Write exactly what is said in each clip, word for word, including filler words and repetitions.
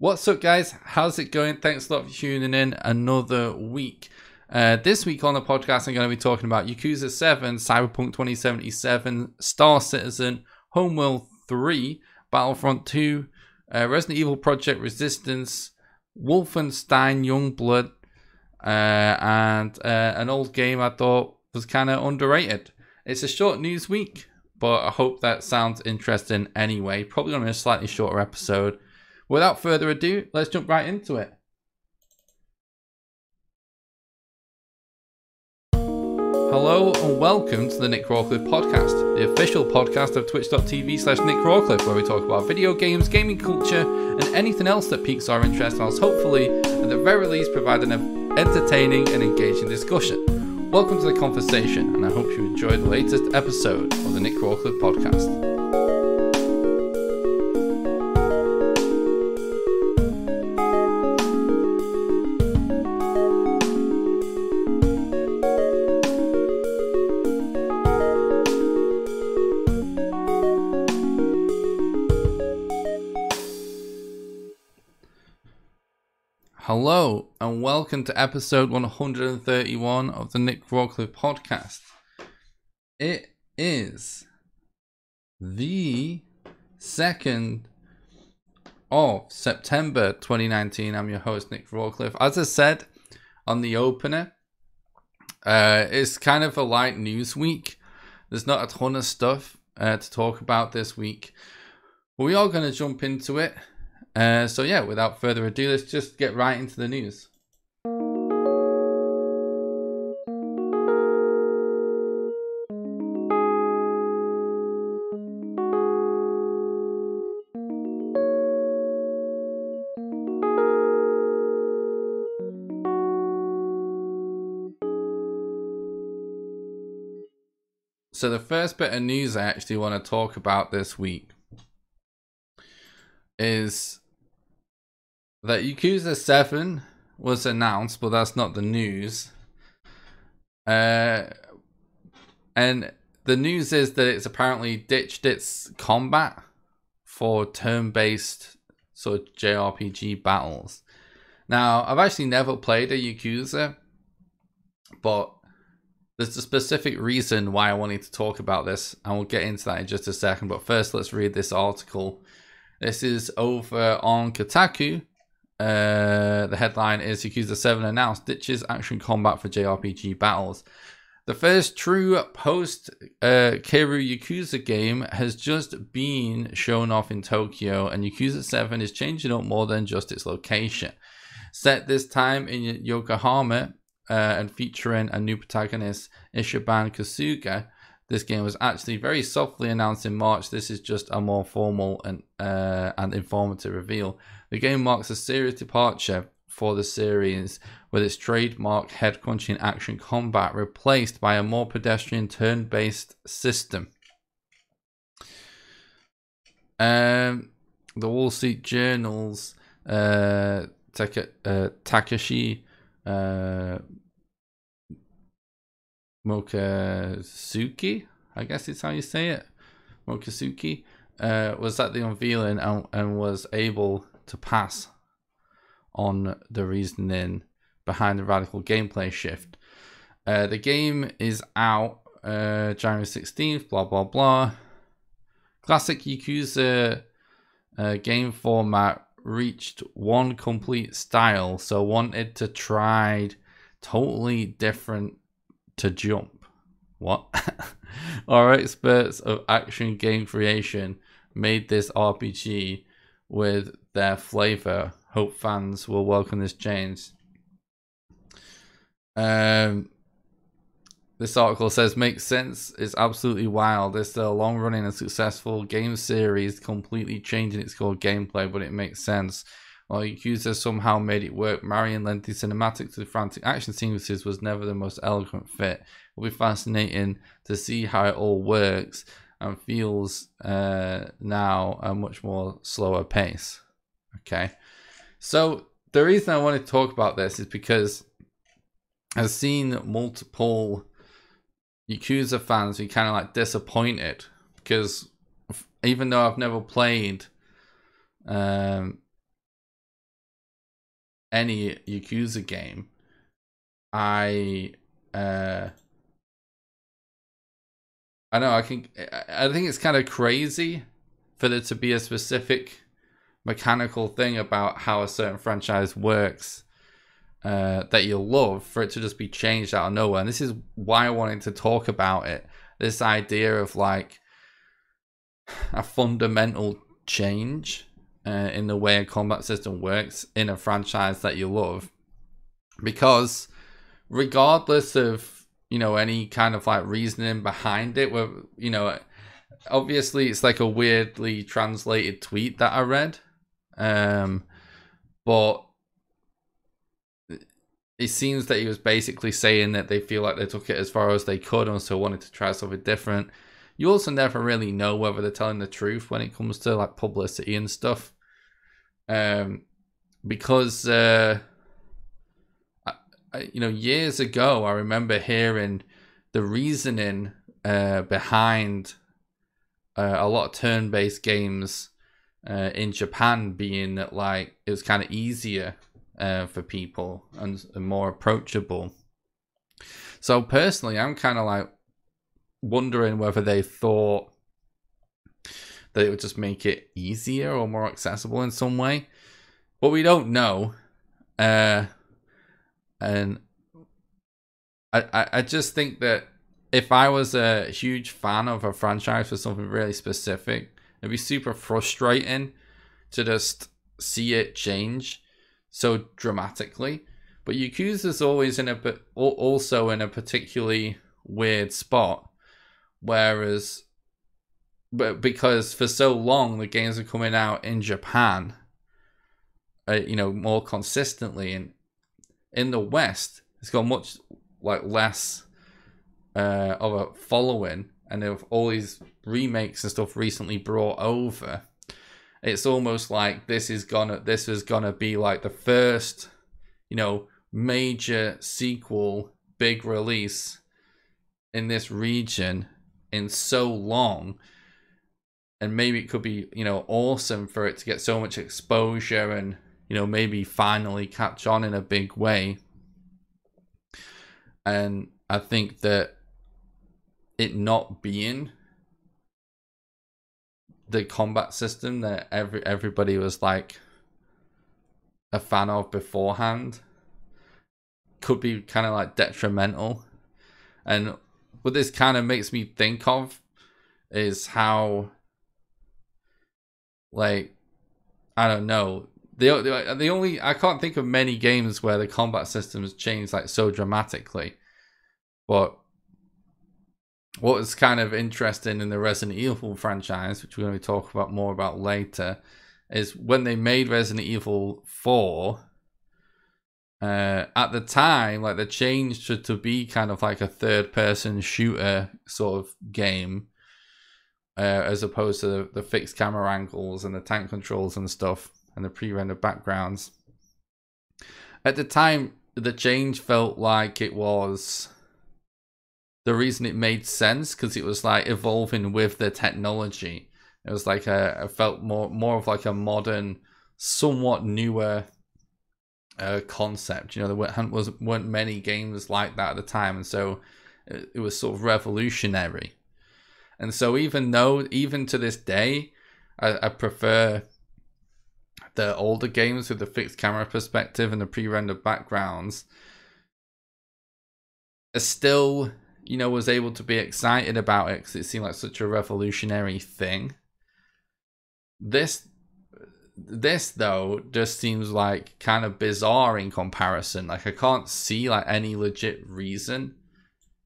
What's up, guys? How's it going? Thanks a lot for tuning in another week. Uh, this week on the podcast, I'm going to be talking about Yakuza seven, Cyberpunk twenty seventy-seven, Star Citizen, Homeworld three, Battlefront two, uh, Resident Evil Project Resistance, Wolfenstein Youngblood, uh, and uh, an old game I thought was kind of underrated. It's a short news week, but I hope that sounds interesting anyway. Probably going to be a slightly shorter episode. Without further ado, let's jump right into it. Hello and welcome to the Nick Rawcliffe podcast, the official podcast of twitch.tv slash Nick Rawcliffe, where we talk about video games, gaming culture, and anything else that piques our interest, whilst hopefully, at the very least, providing an entertaining and engaging discussion. Welcome to the conversation, and I hope you enjoy the latest episode of the Nick Rawcliffe podcast. Hello and welcome to episode one hundred thirty-one of the Nick Rawcliffe podcast. It is the second of September twenty nineteen. I'm your host, Nick Rawcliffe. As I said on the opener, uh, it's kind of a light news week. There's not a ton of stuff uh, to talk about this week, but we are going to jump into it. Uh, so yeah, without further ado, let's just get right into the news. So the first bit of news I actually want to talk about this week is that Yakuza seven was announced, but that's not the news. Uh, and the news is that it's apparently ditched its combat for turn-based sort of J R P G battles. Now, I've actually never played a Yakuza, but there's a specific reason why I wanted to talk about this, and we'll get into that in just a second. But first, let's read this article. This is over on Kotaku. Uh, the headline is Yakuza seven announced ditches action combat for J R P G battles. The first true post uh, Keiru Yakuza game has just been shown off in Tokyo, and Yakuza seven is changing up more than just its location. Set this time in Yokohama uh, and featuring a new protagonist, Ishiban Kasuga, this game was actually very softly announced in March. This is just a more formal and uh, and informative reveal. The game marks a serious departure for the series, with its trademark head-crunching action combat replaced by a more pedestrian turn-based system. Um, the Wall Street Journal's uh, Take- uh, Takeshi uh, Mokosuke, I guess is how you say it, Mokosuke, uh, was at the unveiling and, and was able to pass on the reasoning behind the radical gameplay shift. Uh, the game is out uh, January sixteenth, blah, blah, blah. Classic Yakuza uh, game format reached one complete style, so wanted to try totally different to jump. What? Our experts of action game creation made this R P G with their flavor. Hope fans will welcome this change. Um, this article says, makes sense. It's absolutely wild. It's a long-running and successful game series, completely changing its core gameplay, but it makes sense. While Yakuza somehow made it work, marrying lengthy cinematics with frantic action sequences was never the most elegant fit. It'll be fascinating to see how it all works and feels uh, now a much more slower pace. Okay, so the reason I wanted to talk about this is because I've seen multiple Yakuza fans be kind of like disappointed, because even though I've never played um any Yakuza game, I uh I know I can I think it's kind of crazy for there to be a specific mechanical thing about how a certain franchise works uh that you love for it to just be changed out of nowhere. And this is why I wanted to talk about it. This idea of like a fundamental change uh, in the way a combat system works in a franchise that you love, because regardless of, you know, any kind of like reasoning behind it, where, you know, obviously it's like a weirdly translated tweet that I read, um, but it seems that he was basically saying that they feel like they took it as far as they could and so wanted to try something different. You also never really know whether they're telling the truth when it comes to like publicity and stuff, um, because uh, I, I, you know, years ago I remember hearing the reasoning uh, behind uh, a lot of turn-based games uh, in Japan being that like it was kind of easier uh, for people and, and more approachable. So personally, I'm kind of like wondering whether they thought that it would just make it easier or more accessible in some way, but we don't know. Uh, and I, I just think that if I was a huge fan of a franchise for something really specific, it'd be super frustrating to just see it change so dramatically. But Yakuza's always in a but also in a particularly weird spot. Whereas, but because for so long the games are coming out in Japan, uh, you know, more consistently, and in the West it's got much like less uh, of a following, and they've all these remakes and stuff recently brought over. It's almost like this is gonna this is gonna be like the first, you know, major sequel, big release in this region in so long, and maybe it could be, you know, awesome for it to get so much exposure and, you know, maybe finally catch on in a big way. And I think that it not being the combat system that every everybody was like a fan of beforehand could be kind of like detrimental. And what this kind of makes me think of is how, like, I don't know. The, the only, I can't think of many games where the combat systems change like so dramatically. But what was kind of interesting in the Resident Evil franchise, which we're going to talk about more about later, is when they made Resident Evil four, Uh, at the time, like, the change to, to be kind of like a third-person shooter sort of game, uh, as opposed to the, the fixed camera angles and the tank controls and stuff and the pre-rendered backgrounds. At the time, the change felt like it was the reason it made sense, because it was like evolving with the technology. It was like a, it felt more more of like a modern, somewhat newer Uh, concept. You know, there wasn't, weren't many games like that at the time, and so it, it was sort of revolutionary. And so even though, even to this day, I, I prefer the older games with the fixed camera perspective and the pre-rendered backgrounds, I still, you know, was able to be excited about it because it seemed like such a revolutionary thing. This This though just seems like kind of bizarre in comparison. Like, I can't see like any legit reason,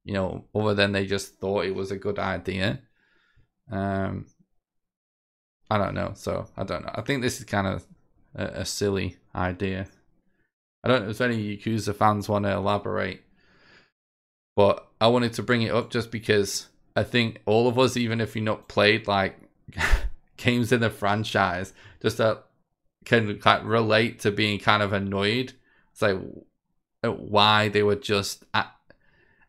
you know, other than they just thought it was a good idea. Um, I don't know. So I don't know. I think this is kind of a, a silly idea. I don't know if any Yakuza fans want to elaborate, but I wanted to bring it up just because I think all of us, even if you've not played like games in the franchise, just that can like relate to being kind of annoyed. It's like why they would just at,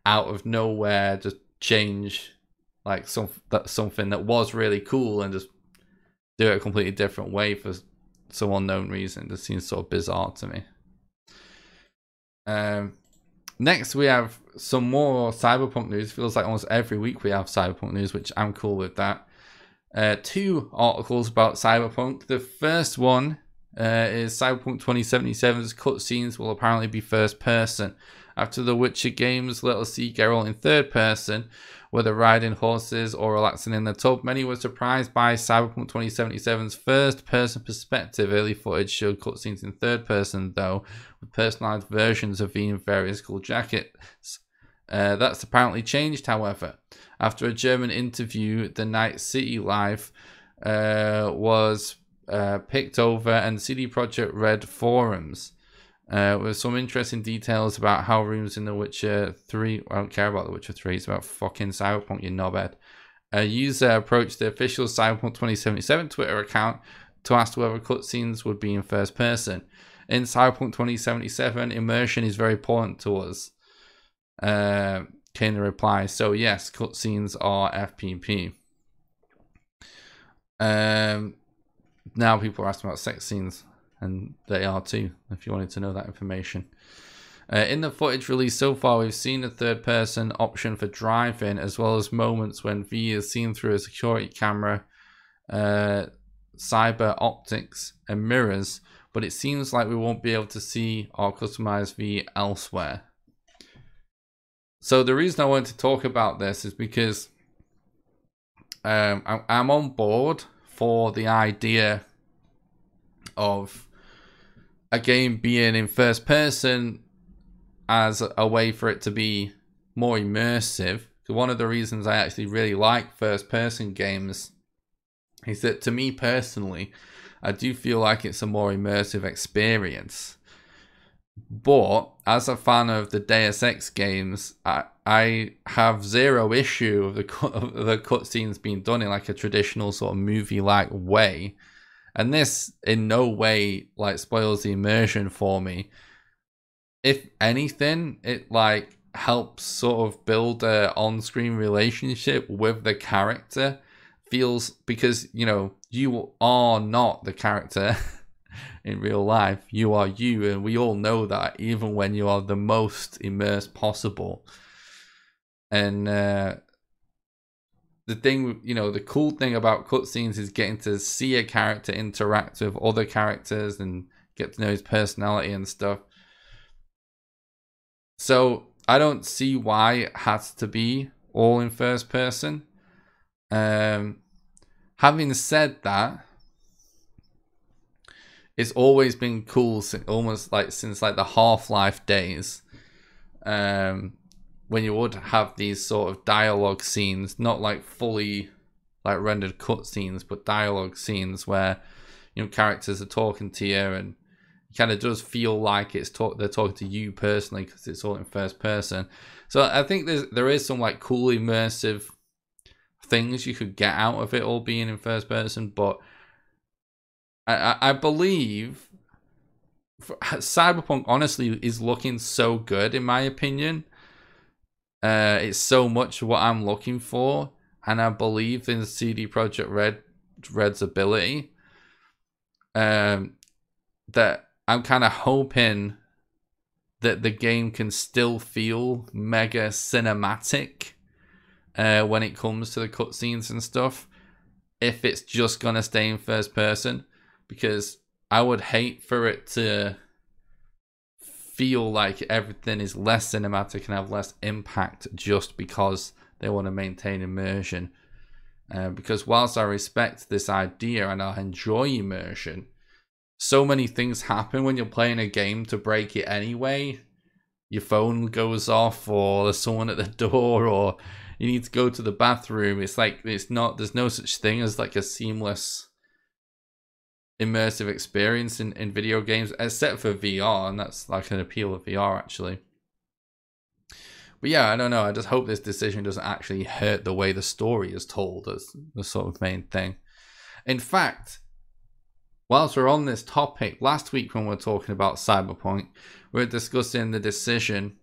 out of nowhere just change like some that something that was really cool and just do it a completely different way for some unknown reason. It just seems sort of bizarre to me. Um, next, we have some more Cyberpunk news. Feels like almost every week we have Cyberpunk news, which I'm cool with that. Uh, two articles about Cyberpunk. The first one uh, is Cyberpunk twenty seventy-seven's cutscenes will apparently be first person. After the Witcher games, let us see Geralt in third person, whether riding horses or relaxing in the tub. Many were surprised by Cyberpunk twenty seventy-seven's first person perspective. Early footage showed cutscenes in third person, though, with personalized versions of V in various cool jackets. Uh, that's apparently changed, however. After a German interview, the Night City Life uh, was uh, picked over and C D Projekt Red forums. Uh, with some interesting details about how rooms in The Witcher three, I don't care about The Witcher three, it's about fucking Cyberpunk, you knobhead. A user approached the official Cyberpunk twenty seventy-seven Twitter account to ask whether cutscenes would be in first person. In Cyberpunk twenty seventy-seven, immersion is very important to us. Uh, came the reply, so yes, cutscenes are F P P. Um, now people are asking about sex scenes. And they are too, if you wanted to know that information. Uh, in the footage released so far, we've seen a third-person option for driving, as well as moments when V is seen through a security camera, uh, cyber optics, and mirrors. But it seems like we won't be able to see or customize V elsewhere. So the reason I wanted to talk about this is because um, I, I'm on board for the idea of a game being in first person as a way for it to be more immersive. One of the reasons I actually really like first person games is that, to me personally, I do feel like it's a more immersive experience. But as a fan of the Deus Ex games, I, I have zero issue of the, cut, of the cutscenes being done in like a traditional sort of movie-like way. And this in no way like spoils the immersion for me. If anything, it like helps sort of build a on-screen relationship with the character. Feels, because you know you are not the character in real life. You are you, and we all know that. Even when you are the most immersed possible, and. Uh, The thing, you know, the cool thing about cutscenes is getting to see a character interact with other characters and get to know his personality and stuff. So I don't see why it has to be all in first person. Um, having said that, it's always been cool, almost like since like the Half-Life days. Um, when you would have these sort of dialogue scenes, not like fully like rendered cutscenes, but dialogue scenes where, you know, characters are talking to you, and it kind of does feel like it's talk they're talking to you personally because it's all in first person. So I think there's, there is some like cool immersive things you could get out of it all being in first person, but I, I believe Cyberpunk honestly is looking so good in my opinion. Uh, it's so much what I'm looking for, and I believe in C D Projekt Red, Red's ability. Um, that I'm kind of hoping that the game can still feel mega cinematic uh, when it comes to the cutscenes and stuff. If it's just gonna stay in first person, because I would hate for it to feel like everything is less cinematic and have less impact just because they want to maintain immersion. Uh, because whilst I respect this idea and I enjoy immersion, so many things happen when you're playing a game to break it anyway. Your phone goes off, or there's someone at the door, or you need to go to the bathroom. It's like, it's not, there's no such thing as like a seamless immersive experience in, in video games, except for V R, and that's like an appeal of V R actually. But yeah, I don't know, I just hope this decision doesn't actually hurt the way the story is told. That's the sort of main thing. In fact, whilst we're on this topic, last week when we were talking about Cyberpunk, we were discussing the decision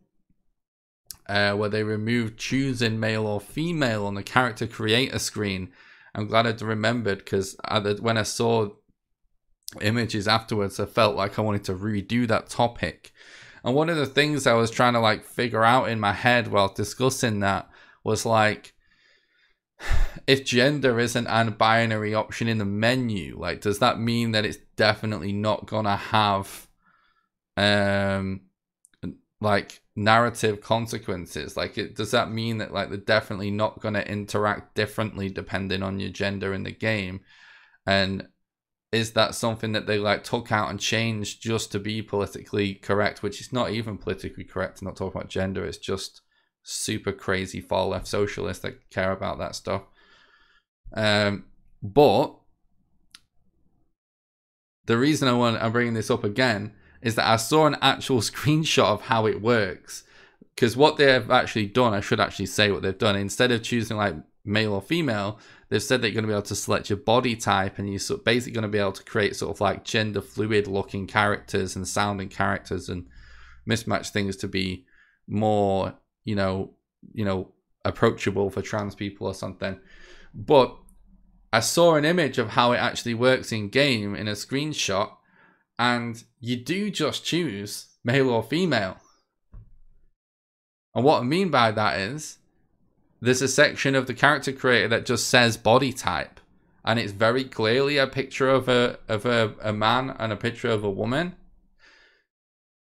uh, where they removed choosing male or female on the character creator screen. I'm glad I remembered, because when I saw images afterwards, I felt like I wanted to redo that topic. And one of the things I was trying to like figure out in my head while discussing that was like, if gender is an non-binary option in the menu, like, does that mean that it's definitely not gonna have um like narrative consequences? Like, it does that mean that like they're definitely not gonna interact differently depending on your gender in the game? And is that something that they like took out and changed just to be politically correct, which is not even politically correct to not talk about gender, it's just super crazy far left socialists that care about that stuff. Um, but the reason I want I'm bringing this up again is that I saw an actual screenshot of how it works, because what they have actually done, I should actually say what they've done, instead of choosing like male or female, they've said that you're going to be able to select your body type, and you're basically going to be able to create sort of like gender fluid looking characters and sounding characters and mismatch things to be more, you know, you know, approachable for trans people or something. But I saw an image of how it actually works in game in a screenshot, and you do just choose male or female. And what I mean by that is there's a section of the character creator that just says body type, and it's very clearly a picture of a of a, a man and a picture of a woman.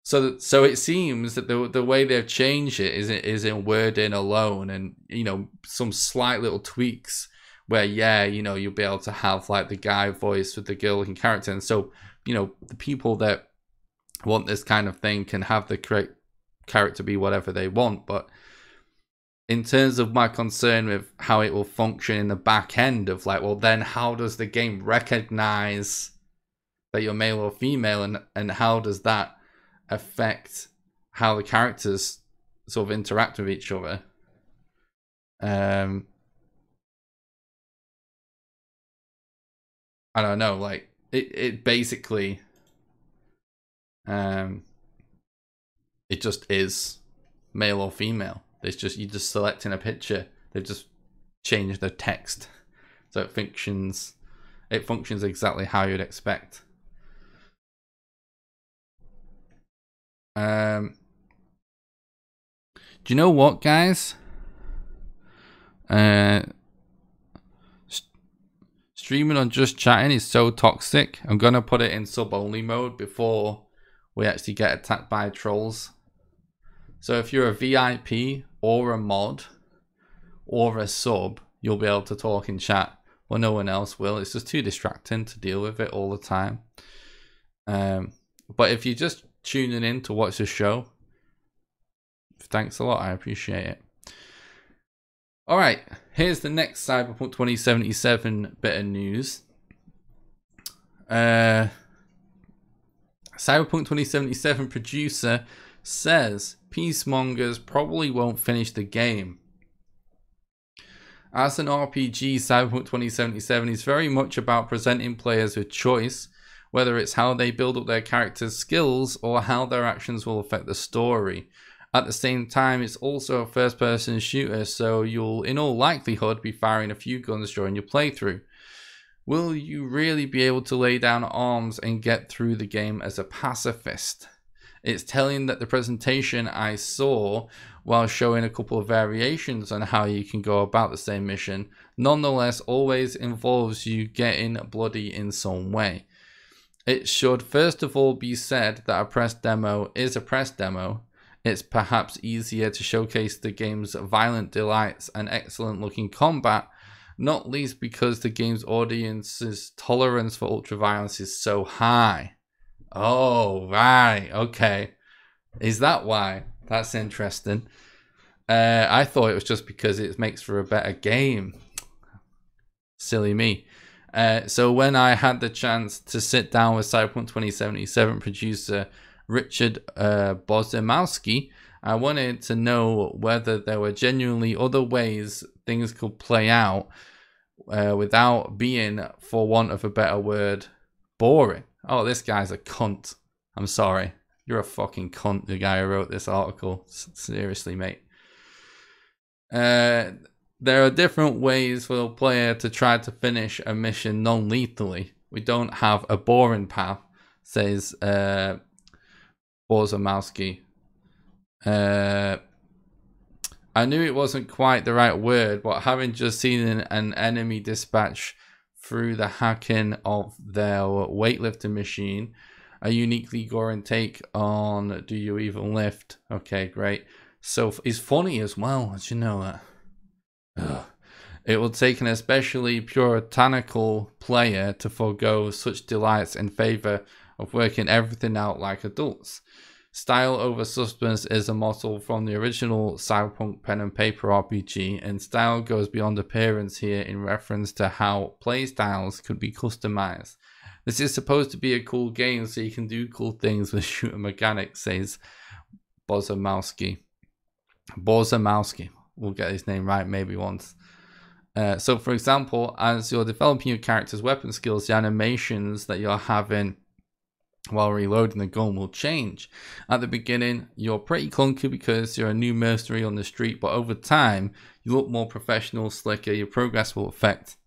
So that, so it seems that the the way they've changed it is is in wording alone, and you know, some slight little tweaks where, yeah, you know, you'll be able to have like the guy voice with the girl looking character, and so, you know, the people that want this kind of thing can have the correct character be whatever they want. But in terms of my concern with how it will function in the back end of like, well, then how does the game recognize that you're male or female, and, and how does that affect how the characters sort of interact with each other? Um, I don't know, like it, it basically, um, it just is male or female. It's just, you're just selecting a picture. They've just changed the text, so it functions. It functions exactly how you'd expect. Um, do you know what, guys? Uh, st streaming on Just Chatting is so toxic. I'm gonna put it in sub only mode before we actually get attacked by trolls. So if you're a V I P or a mod or a sub, you'll be able to talk in chat, well, no one else will. It's just too distracting to deal with it all the time. Um, but if you're just tuning in to watch the show, thanks a lot. I appreciate it. All right, here's the next Cyberpunk twenty seventy-seven bit of news. Uh, Cyberpunk twenty seventy-seven producer says peacemongers probably won't finish the game. As an R P G, Cyberpunk twenty seventy-seven is very much about presenting players with choice, whether it's how they build up their characters' skills or how their actions will affect the story. At the same time, it's also a first-person shooter, so you'll in all likelihood be firing a few guns during your playthrough. Will you really be able to lay down arms and get through the game as a pacifist? It's telling that the presentation I saw, while showing a couple of variations on how you can go about the same mission, nonetheless always involves you getting bloody in some way. It should first of all be said that a press demo is a press demo. It's perhaps easier to showcase the game's violent delights and excellent looking combat, not least because the game's audience's tolerance for ultraviolence is so high. Oh, right. Okay. Is that why? That's interesting. Uh, I thought it was just because it makes for a better game. Silly me. Uh, so when I had the chance to sit down with Cyberpunk twenty seventy-seven producer Richard uh, Bozimowski, I wanted to know whether there were genuinely other ways things could play out uh, without being, for want of a better word, boring. Oh, this guy's a cunt. I'm sorry. You're a fucking cunt, the guy who wrote this article. Seriously, mate. Uh, there are different ways for the player to try to finish a mission non-lethally. We don't have a boring path, says uh, Bozimowski. Uh, I knew it wasn't quite the right word, but having just seen an, an enemy dispatch through the hacking of their weightlifting machine, a uniquely gory take on Do You Even Lift? Okay, great. So it's funny as well, as you know that. Ugh. It will take an especially puritanical player to forego such delights in favor of working everything out like adults. Style over substance is a motto from the original Cyberpunk pen and paper R P G, and style goes beyond appearance here in reference to how play styles could be customized. This is supposed to be a cool game, so you can do cool things with shooter mechanics, says Bozimowski. Bozimowski. We'll get his name right maybe once. Uh, so, for example, as you're developing your character's weapon skills, the animations that you're having while reloading the gun will change. At the beginning, you're pretty clunky because you're a new mercenary on the street, but over time, you look more professional, slicker. Your progress will affect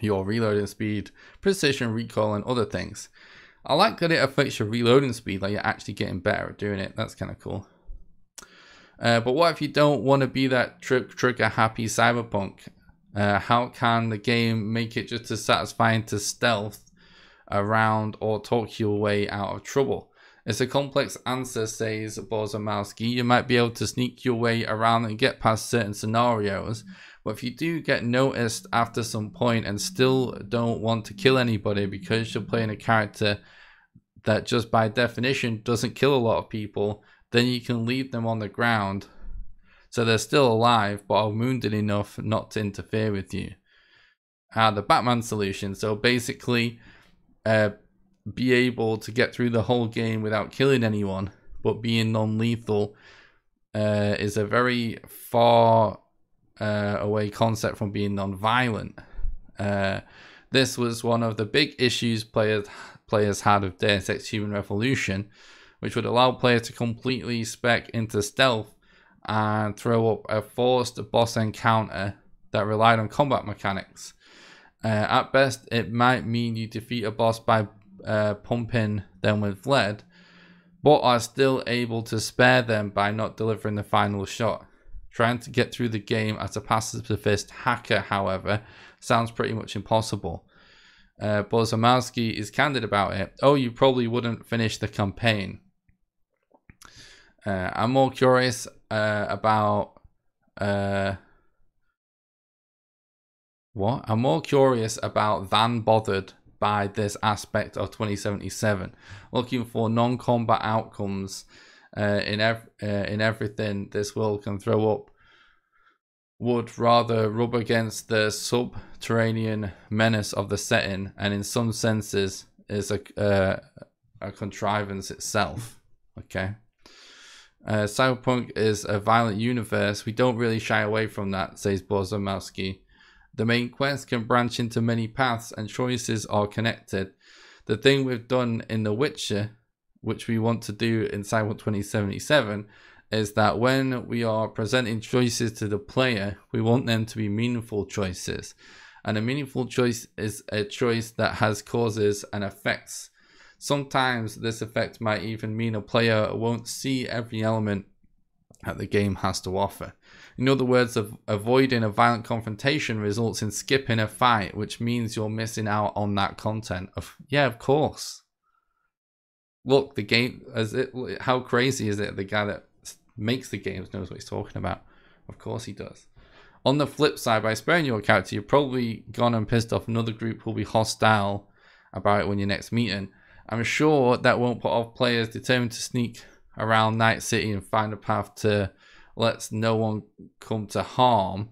your reloading speed, precision, recoil, and other things. I like that it affects your reloading speed, like you're actually getting better at doing it. That's kind of cool. Uh, but what if you don't want to be that trip trigger happy cyberpunk? Uh, how can the game make it just as satisfying to stealth around or talk your way out of trouble? It's a complex answer, says Bozimowski. You might be able to sneak your way around and get past certain scenarios, but if you do get noticed after some point and still don't want to kill anybody because you're playing a character that just by definition doesn't kill a lot of people, then you can leave them on the ground so they're still alive but are wounded enough not to interfere with you. Ah, the Batman solution. So basically, Uh, be able to get through the whole game without killing anyone, but being non-lethal uh, is a very far uh, away concept from being non-violent. Uh, this was one of the big issues players players had with Deus Ex: Human Revolution, which would allow players to completely spec into stealth and throw up a forced boss encounter that relied on combat mechanics. Uh, at best, it might mean you defeat a boss by uh, pumping them with lead, but are still able to spare them by not delivering the final shot. Trying to get through the game as a pacifist hacker, however, sounds pretty much impossible. Uh, Bozimowski is candid about it. Oh, you probably wouldn't finish the campaign. Uh, I'm more curious uh, about... Uh, What? I'm more curious about than bothered by this aspect of twenty seventy-seven, looking for non-combat outcomes uh, in ev uh, in everything this world can throw up. Would rather rub against the subterranean menace of the setting, and in some senses is a uh, a contrivance itself. Okay. Uh, Cyberpunk is a violent universe. We don't really shy away from that, says Bozimowski. The main quest can branch into many paths and choices are connected. The thing we've done in The Witcher, which we want to do in Cyberpunk twenty seventy-seven, is that when we are presenting choices to the player, we want them to be meaningful choices. And a meaningful choice is a choice that has causes and effects. Sometimes this effect might even mean a player won't see every element that the game has to offer. In other words, av avoiding a violent confrontation results in skipping a fight, which means you're missing out on that content. Of yeah, of course. Look, the game, as it, how crazy is it? The guy that makes the games knows what he's talking about. Of course he does. On the flip side, by sparing your character, you've probably gone and pissed off another group who'll be hostile about it when you're next meeting. I'm sure that won't put off players determined to sneak around Night City and find a path to lets no one come to harm,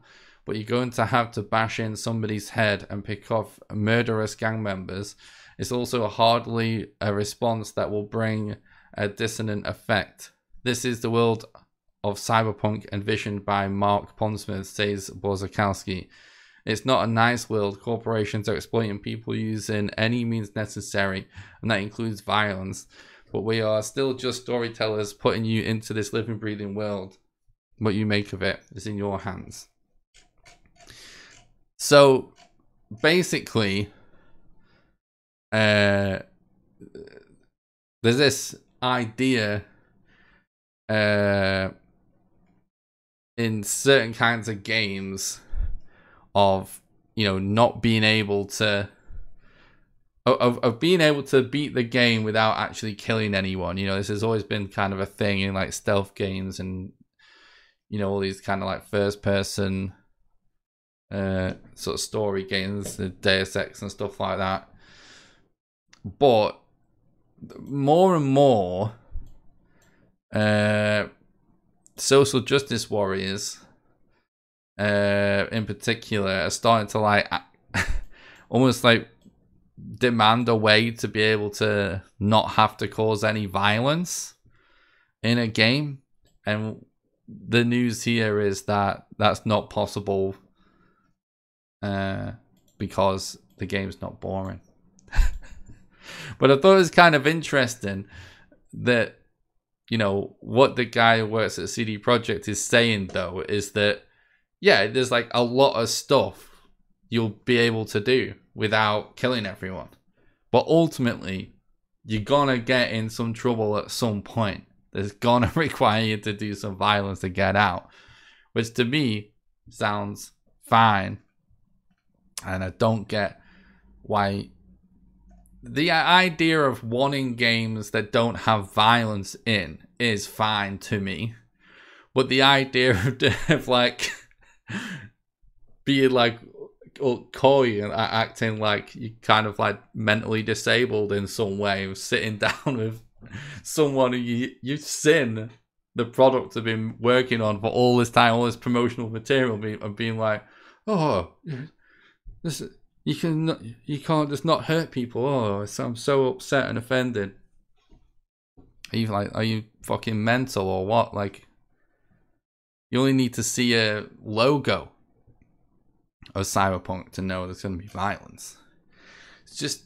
but you're going to have to bash in somebody's head and pick off murderous gang members. It's also hardly a response that will bring a dissonant effect. This is the world of cyberpunk envisioned by Mark Ponsmith, says Bozikowski. It's not a nice world. Corporations are exploiting people using any means necessary, and that includes violence. But we are still just storytellers putting you into this living, breathing world. What you make of it is in your hands. So basically, uh, there's this idea uh, in certain kinds of games of, you know, not being able to, of, of being able to beat the game without actually killing anyone. You know, this has always been kind of a thing in like stealth games and, you know, all these kind of like first person uh, sort of story games, the Deus Ex and stuff like that. But more and more uh, social justice warriors uh, in particular are starting to like almost like demand a way to be able to not have to cause any violence in a game. And the news here is that that's not possible uh, because the game's not boring. But I thought it was kind of interesting that, you know, what the guy who works at C D Projekt is saying, though, is that, yeah, there's like a lot of stuff you'll be able to do without killing everyone. But ultimately, you're going to get in some trouble at some point. That's going to require you to do some violence to get out, which to me sounds fine. And I don't get why the idea of wanting games that don't have violence in is fine to me. But the idea of, of like being like or coy and acting like you're kind of like mentally disabled in some way of sitting down with someone who you, you've seen the product have been working on for all this time, all this promotional material, being, and being like, oh, this, you can you can't just not hurt people. Oh, so I'm so upset and offended. Are you like, are you fucking mental or what? Like, you only need to see a logo of Cyberpunk to know there's going to be violence. It's just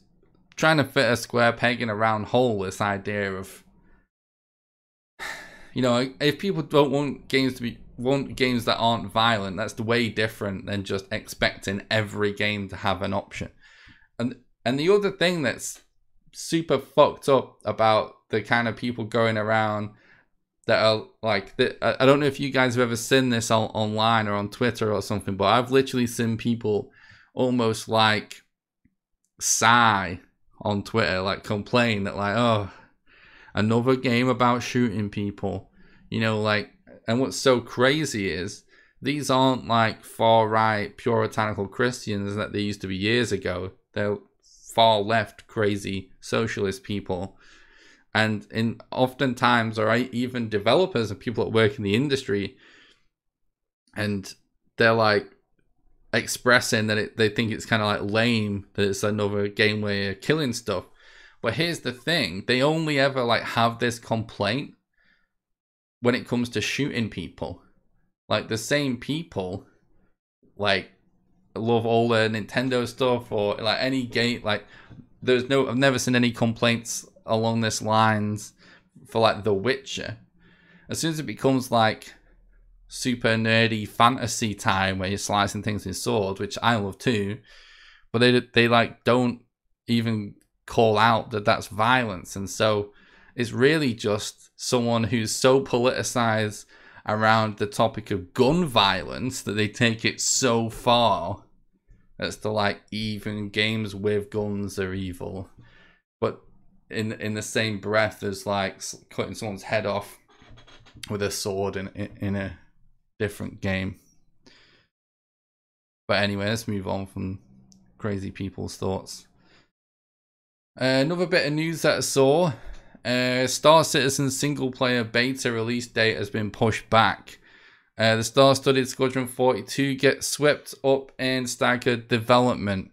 trying to fit a square peg in a round hole, this idea of, you know, if people don't want games to be, want games that aren't violent, that's way different than just expecting every game to have an option. And and the other thing that's super fucked up about the kind of people going around that are like, that, I don't know if you guys have ever seen this on, online or on Twitter or something, but I've literally seen people almost like sigh on Twitter, like complain that like, oh, another game about shooting people, you know, like, and what's so crazy is these aren't like far-right puritanical Christians that they used to be years ago. They're far-left crazy socialist people. And in oftentimes, or even developers and people that work in the industry, and they're like expressing that it, they think it's kind of like lame that it's another game where you're killing stuff. But here's the thing: they only ever like have this complaint when it comes to shooting people. Like the same people, like love all the Nintendo stuff or like any game. Like there's no, I've never seen any complaints along this lines for like The Witcher. As soon as it becomes like super nerdy fantasy time where you're slicing things with swords, which I love too, but they they like don't even call out that that's violence. And so it's really just someone who's so politicized around the topic of gun violence that they take it so far as to like even games with guns are evil. But in in the same breath as like cutting someone's head off with a sword in, in in a different game. But anyway, let's move on from crazy people's thoughts. Uh, another bit of news that I saw: uh, Star Citizen single player beta release date has been pushed back. Uh, the star-studded Squadron forty-two gets swept up in staggered development.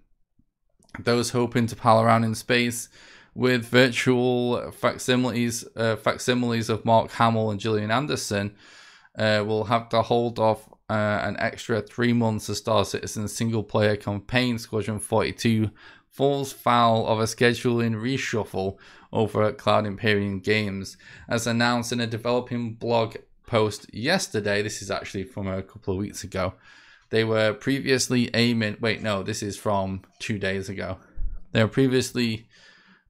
Those hoping to pal around in space with virtual facsimiles, uh, facsimiles of Mark Hamill and Gillian Anderson, uh, will have to hold off uh, an extra three months of Star Citizen's single-player campaign. Squadron forty-two falls foul of a scheduling reshuffle over at Cloud Imperium Games. As announced in a developing blog post yesterday, this is actually from a couple of weeks ago, they were previously aiming... Wait, no, this is from two days ago. They were previously...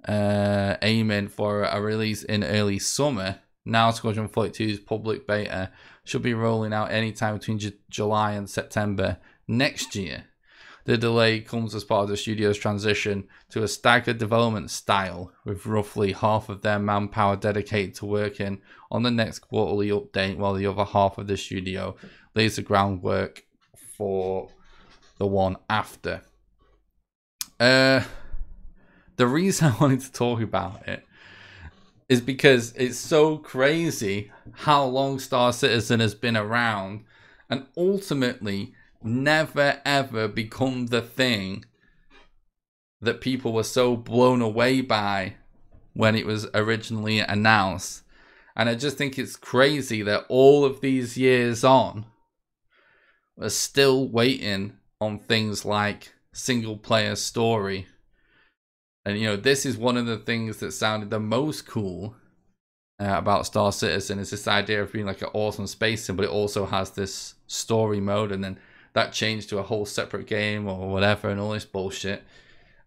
Uh, aiming for a release in early summer, Now Squadron forty-two's public beta should be rolling out anytime between J July and September next year. The delay comes as part of the studio's transition to a staggered development style, with roughly half of their manpower dedicated to working on the next quarterly update, while the other half of the studio lays the groundwork for the one after. Uh, the reason I wanted to talk about it is because it's so crazy how long Star Citizen has been around and ultimately never ever become the thing that people were so blown away by when it was originally announced. And I just think it's crazy that all of these years on, we're still waiting on things like single player story. And you know, this is one of the things that sounded the most cool uh, about Star Citizen, is this idea of being like an awesome space sim, but it also has this story mode, and then that changed to a whole separate game or whatever and all this bullshit.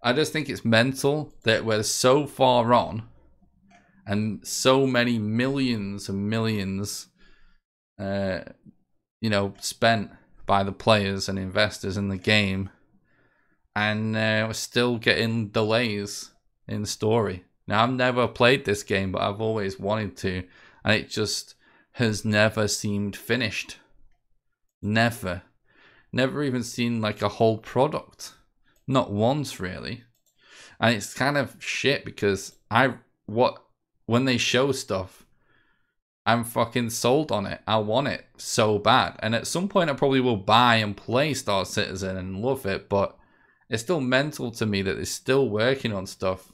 I just think it's mental that we're so far on and so many millions and millions, uh, you know, spent by the players and investors in the game, and uh, we're still getting delays in the story. Now, I've never played this game, but I've always wanted to, and it just has never seemed finished. Never. Never even seen like a whole product. Not once, really. And it's kind of shit, because I what when they show stuff, I'm fucking sold on it. I want it so bad. And at some point I probably will buy and play Star Citizen and love it, but it's still mental to me that they're still working on stuff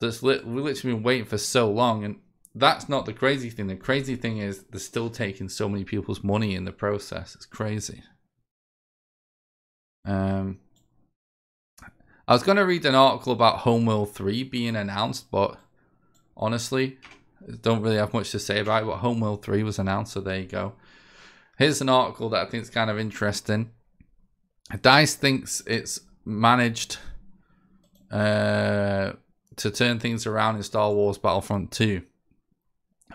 that's li we've literally been waiting for so long. And that's not the crazy thing. The crazy thing is they're still taking so many people's money in the process. It's crazy. Um, I was going to read an article about Homeworld three being announced, but honestly, I don't really have much to say about it. But Homeworld three was announced, so there you go. Here's an article that I think is kind of interesting. DICE thinks it's managed uh, to turn things around in Star Wars Battlefront two.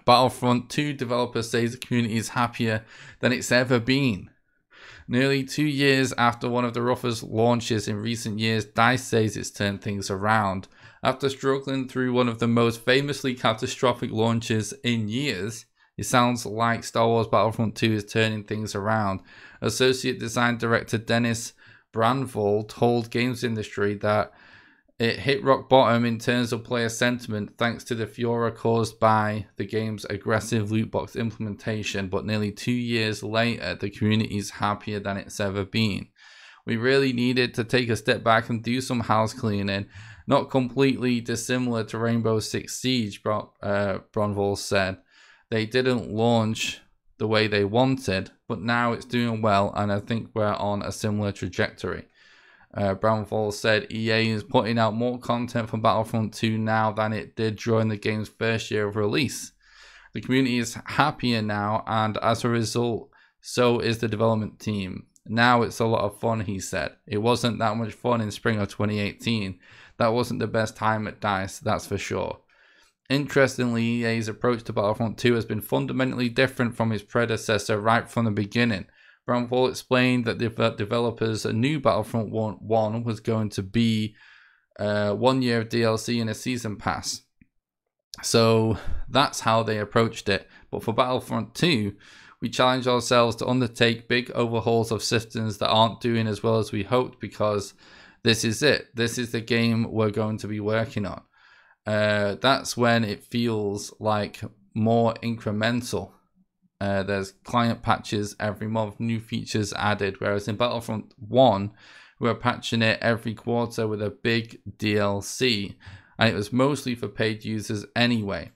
Battlefront two developer says the community is happier than it's ever been. Nearly two years after one of the roughest launches in recent years, DICE says it's turned things around. After struggling through one of the most famously catastrophic launches in years, it sounds like Star Wars Battlefront two is turning things around. Associate Design Director Dennis Bronvall told Games Industry that it hit rock bottom in terms of player sentiment thanks to the furor caused by the game's aggressive loot box implementation, but nearly two years later, the community is happier than it's ever been. We really needed to take a step back and do some house cleaning, not completely dissimilar to Rainbow Six Siege, Bron uh, Bronvall said. They didn't launch the way they wanted, but now it's doing well, and I think we're on a similar trajectory. Uh, Bronvall said E A is putting out more content for Battlefront two now than it did during the game's first year of release. The community is happier now, and as a result, so is the development team. Now it's a lot of fun, he said. It wasn't that much fun in spring of twenty eighteen. That wasn't the best time at DICE, that's for sure. Interestingly, E A's approach to Battlefront two has been fundamentally different from its predecessor right from the beginning. Bronvall explained that the developers knew Battlefront one was going to be uh, one year of D L C and a season pass. So that's how they approached it. But for Battlefront two, we challenged ourselves to undertake big overhauls of systems that aren't doing as well as we hoped, because this is it. This is the game we're going to be working on. Uh, that's when it feels like more incremental. Uh, there's client patches every month, new features added, whereas in Battlefront one, we were patching it every quarter with a big D L C, and it was mostly for paid users anyway.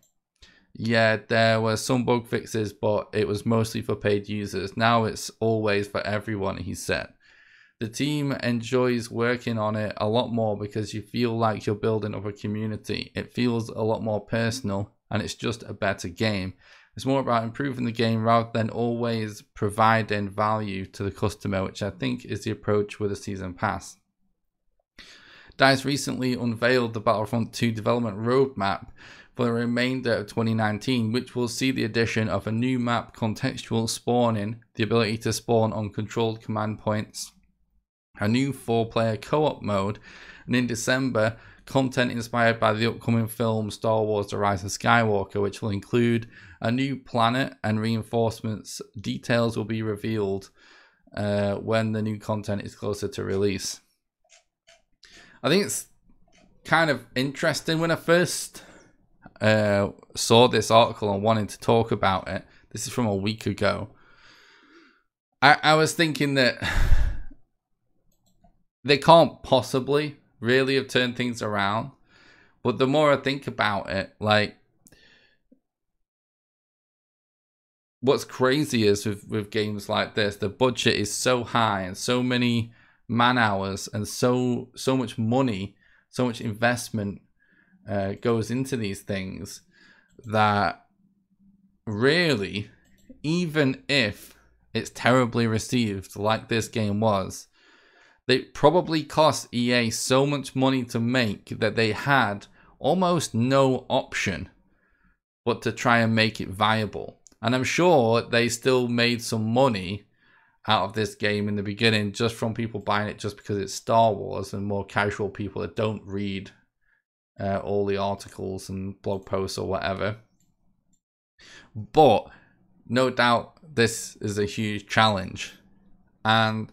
Yeah, there were some bug fixes, but it was mostly for paid users. Now it's always for everyone, he said. The team enjoys working on it a lot more because you feel like you're building up a community. It feels a lot more personal, and it's just a better game. It's more about improving the game rather than always providing value to the customer, which I think is the approach with a season pass. DICE recently unveiled the Battlefront two development roadmap for the remainder of twenty nineteen, which will see the addition of a new map, contextual spawning, the ability to spawn on controlled command points, a new four player co-op mode, and in December, content inspired by the upcoming film Star Wars The Rise of Skywalker, which will include a new planet and reinforcements. Details will be revealed uh, when the new content is closer to release. I think it's kind of interesting. When I first uh, saw this article and wanted to talk about it, this is from a week ago, I, I was thinking that they can't possibly really have turned things around. But the more I think about it, like, what's crazy is with, with games like this, the budget is so high and so many man hours and so so much money, so much investment uh, goes into these things, that really, even if it's terribly received like this game was, it probably cost E A so much money to make that they had almost no option but to try and make it viable. And I'm sure they still made some money out of this game in the beginning, just from people buying it just because it's Star Wars, and more casual people that don't read uh, all the articles and blog posts or whatever. But no doubt this is a huge challenge. And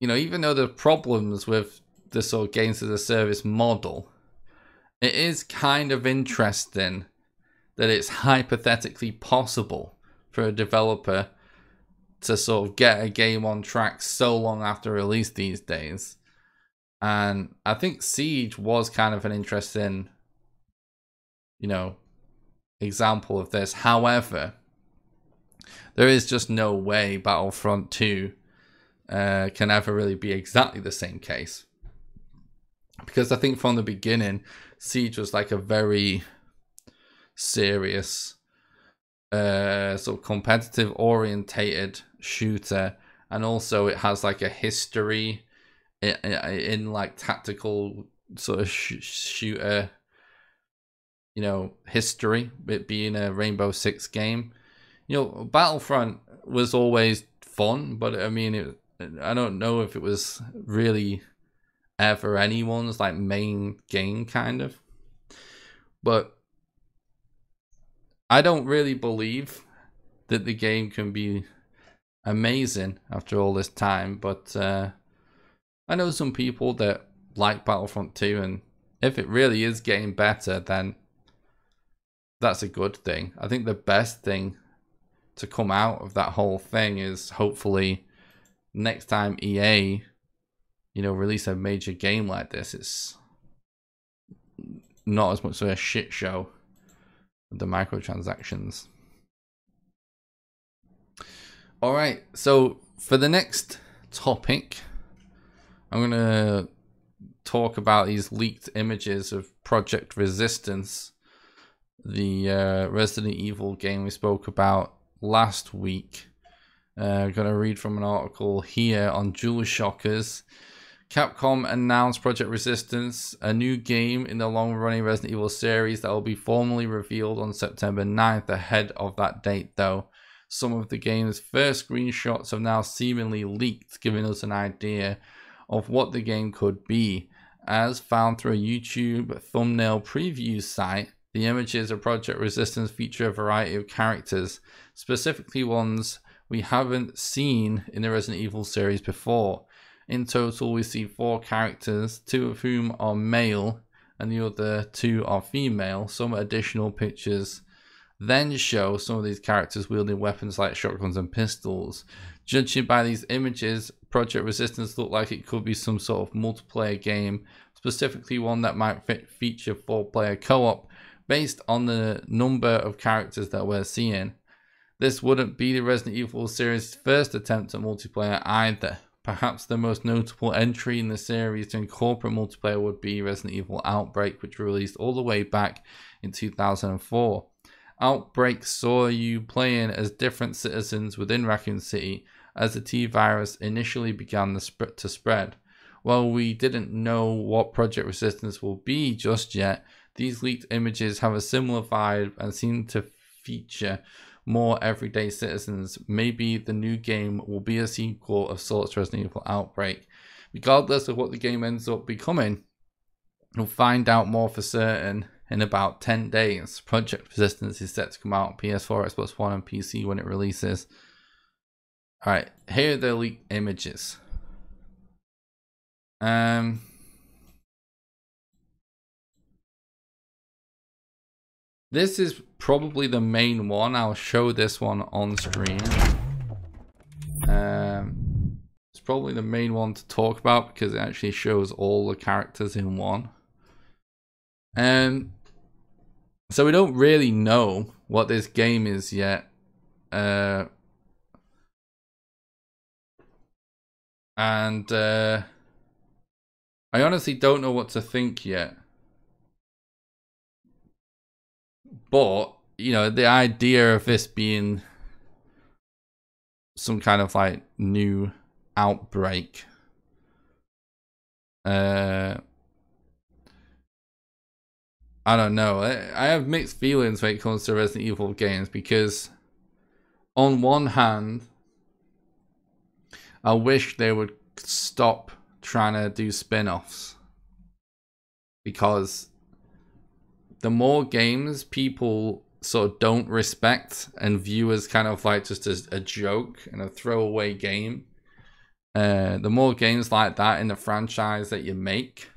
you know, even though there are problems with the sort of games as a service model, it is kind of interesting that it's hypothetically possible for a developer to sort of get a game on track so long after release these days. And I think Siege was kind of an interesting, you know, example of this. However, there is just no way Battlefront two Uh, can ever really be exactly the same case, because I think from the beginning Siege was like a very serious uh, sort of competitive orientated shooter, and also it has like a history in, in like tactical sort of sh shooter, you know, history, it being a Rainbow Six game. You know, Battlefront was always fun, but I mean, it I don't know if it was really ever anyone's like main game, kind of. But I don't really believe that the game can be amazing after all this time. But uh, I know some people that like Battlefront two, and if it really is getting better, then that's a good thing. I think the best thing to come out of that whole thing is hopefully next time E A, you know, release a major game like this, it's not as much of a shit show with the microtransactions. All right, so for the next topic, I'm gonna talk about these leaked images of Project Resistance, the uh, Resident Evil game we spoke about last week. Uh, I'm going to read from an article here on DualShockers. Capcom announced Project Resistance, a new game in the long-running Resident Evil series that will be formally revealed on September ninth. Ahead of that date, though, some of the game's first screenshots have now seemingly leaked, giving us an idea of what the game could be. As found through a YouTube thumbnail preview site, the images of Project Resistance feature a variety of characters, specifically ones we haven't seen in the Resident Evil series before. In total, we see four characters, two of whom are male and the other two are female. Some additional pictures then show some of these characters wielding weapons like shotguns and pistols. Judging by these images, Project Resistance looked like it could be some sort of multiplayer game, specifically one that might fit feature four player co-op, based on the number of characters that we're seeing. This wouldn't be the Resident Evil series' first attempt at multiplayer either. Perhaps the most notable entry in the series to incorporate multiplayer would be Resident Evil Outbreak, which released all the way back in two thousand four. Outbreak saw you playing as different citizens within Raccoon City as the T virus initially began to spread. While we didn't know what Project Resistance will be just yet, These leaked images have a similar vibe and seem to feature more everyday citizens. Maybe the new game will be a sequel of sorts to Resident Evil Outbreak. Regardless of what the game ends up becoming, we'll find out more for certain in about ten days. Project Resistance is set to come out on P S four, Xbox One and P C when it releases. Alright, here are the leaked images. Um... This is probably the main one. I'll show this one on screen. Um, it's probably the main one to talk about because it actually shows all the characters in one. Um, so we don't really know what this game is yet. Uh, and uh, I honestly don't know what to think yet. But, you know, the idea of this being some kind of like new outbreak uh I don't know. I have mixed feelings when it comes to Resident Evil games because on one hand I wish they would stop trying to do spin-offs, because the more games people sort of don't respect and view as kind of like just as a joke and a throwaway game, uh, the more games like that in the franchise that you make,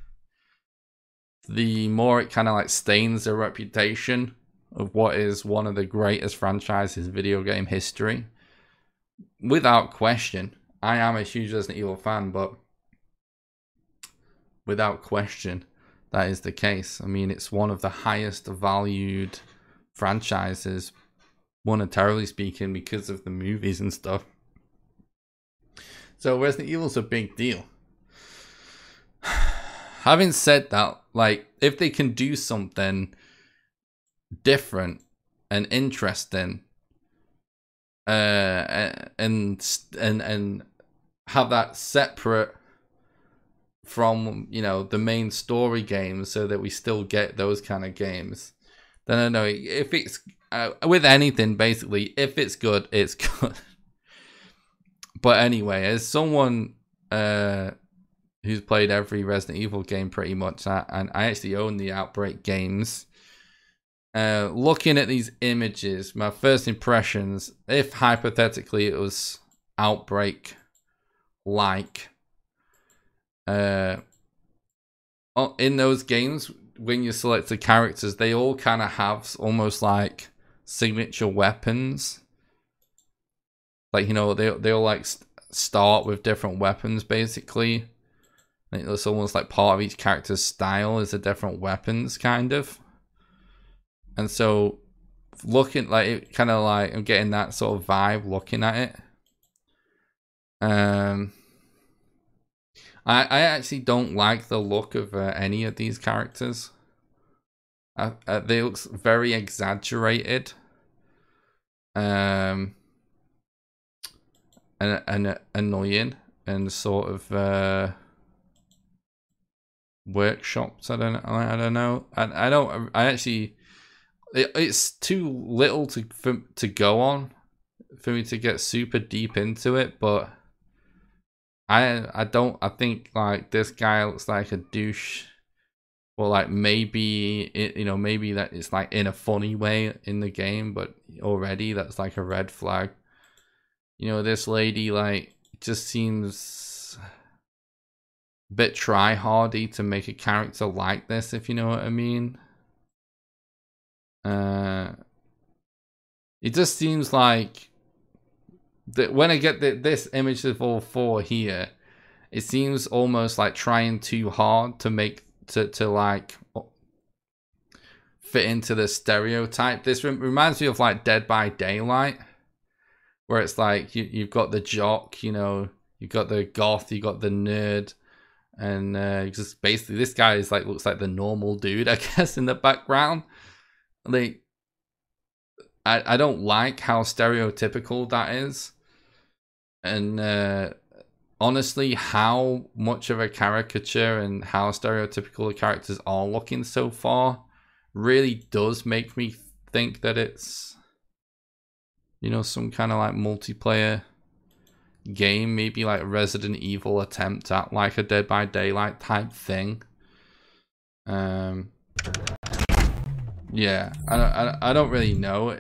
the more it kind of like stains the reputation of what is one of the greatest franchises in video game history. Without question, I am a huge Resident Evil fan, but without question, that is the case. I mean, it's one of the highest valued franchises, monetarily speaking, because of the movies and stuff. So Resident Evil's a big deal. Having said that, like, if they can do something different and interesting, uh, and and and have that separate from, you know, the main story games, so that we still get those kind of games, then I don't know if it's uh, with anything basically, if it's good, it's good. But anyway, as someone uh who's played every Resident Evil game pretty much, I, and I actually own the Outbreak games, uh looking at these images, my first impressions, if hypothetically it was Outbreak like Uh, in those games, when you select the characters, they all kind of have almost like signature weapons. Like, you know, they they'll like st start with different weapons basically. And it's almost like part of each character's style is the different weapons, kind of. And so, looking like it, kind of like I'm getting that sort of vibe looking at it. Um. I, I actually don't like the look of uh, any of these characters. Uh, uh, they look very exaggerated. Um, and, and annoying and sort of uh, workshops. I don't. I don't know. I, I don't. I actually. It, it's too little to for, to go on for me to get super deep into it, but. I I don't I think like this guy looks like a douche, or like maybe it, you know, maybe that it's like in a funny way in the game, but already that's like a red flag. You know, this lady like just seems a bit try-hardy to make a character like this, if you know what I mean. Uh, it just seems like. That when I get the, this image of all four here, it seems almost like trying too hard to make to to like fit into the stereotype. This rem reminds me of like Dead by Daylight, where it's like you you've got the jock, you know, you've got the goth, you got the nerd, and uh, just basically this guy is like looks like the normal dude, I guess, in the background, like. I, I don't like how stereotypical that is, and uh, honestly how much of a caricature and how stereotypical the characters are looking so far really does make me think that it's, you know, some kind of like multiplayer game, maybe like Resident Evil attempt at like a Dead by Daylight type thing. Um, yeah, I don't, I, I don't really know.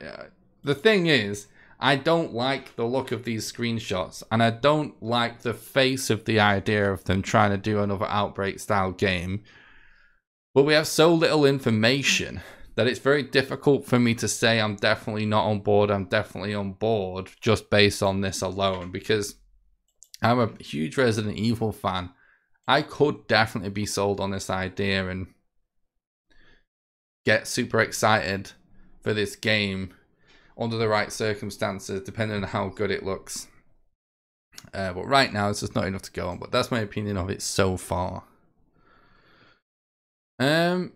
The thing is, I don't like the look of these screenshots, and I don't like the face of the idea of them trying to do another Outbreak style game. But we have so little information that it's very difficult for me to say I'm definitely not on board, I'm definitely on board just based on this alone, because I'm a huge Resident Evil fan. I could definitely be sold on this idea and get super excited for this game under the right circumstances, depending on how good it looks. Uh, but right now, it's just not enough to go on. But that's my opinion of it so far. Um,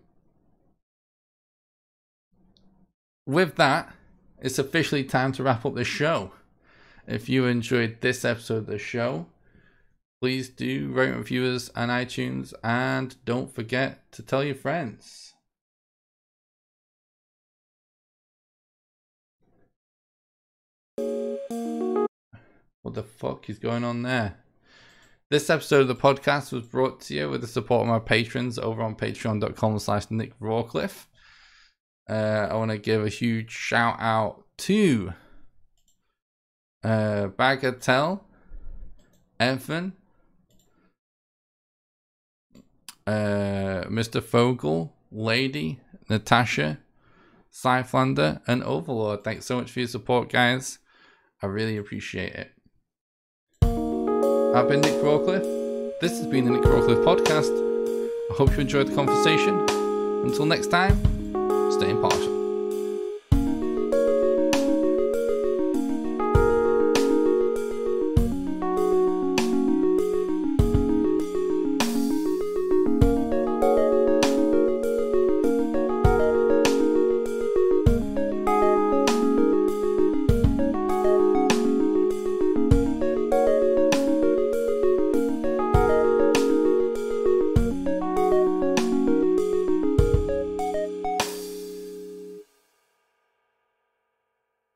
with that, it's officially time to wrap up the show. If you enjoyed this episode of the show, please do rate and review us on iTunes, and don't forget to tell your friends. What the fuck is going on there? This episode of the podcast was brought to you with the support of my patrons over on patreon.com slash Nick Rawcliffe. Uh, I want to give a huge shout out to uh, Bagatelle, Evan, uh, Mister Fogle, Lady, Natasha, Cyflander, and Overlord. Thanks so much for your support, guys. I really appreciate it. I've been Nick Rawcliffe. This has been the Nick Rawcliffe Podcast. I hope you enjoyed the conversation. Until next time, stay impartial.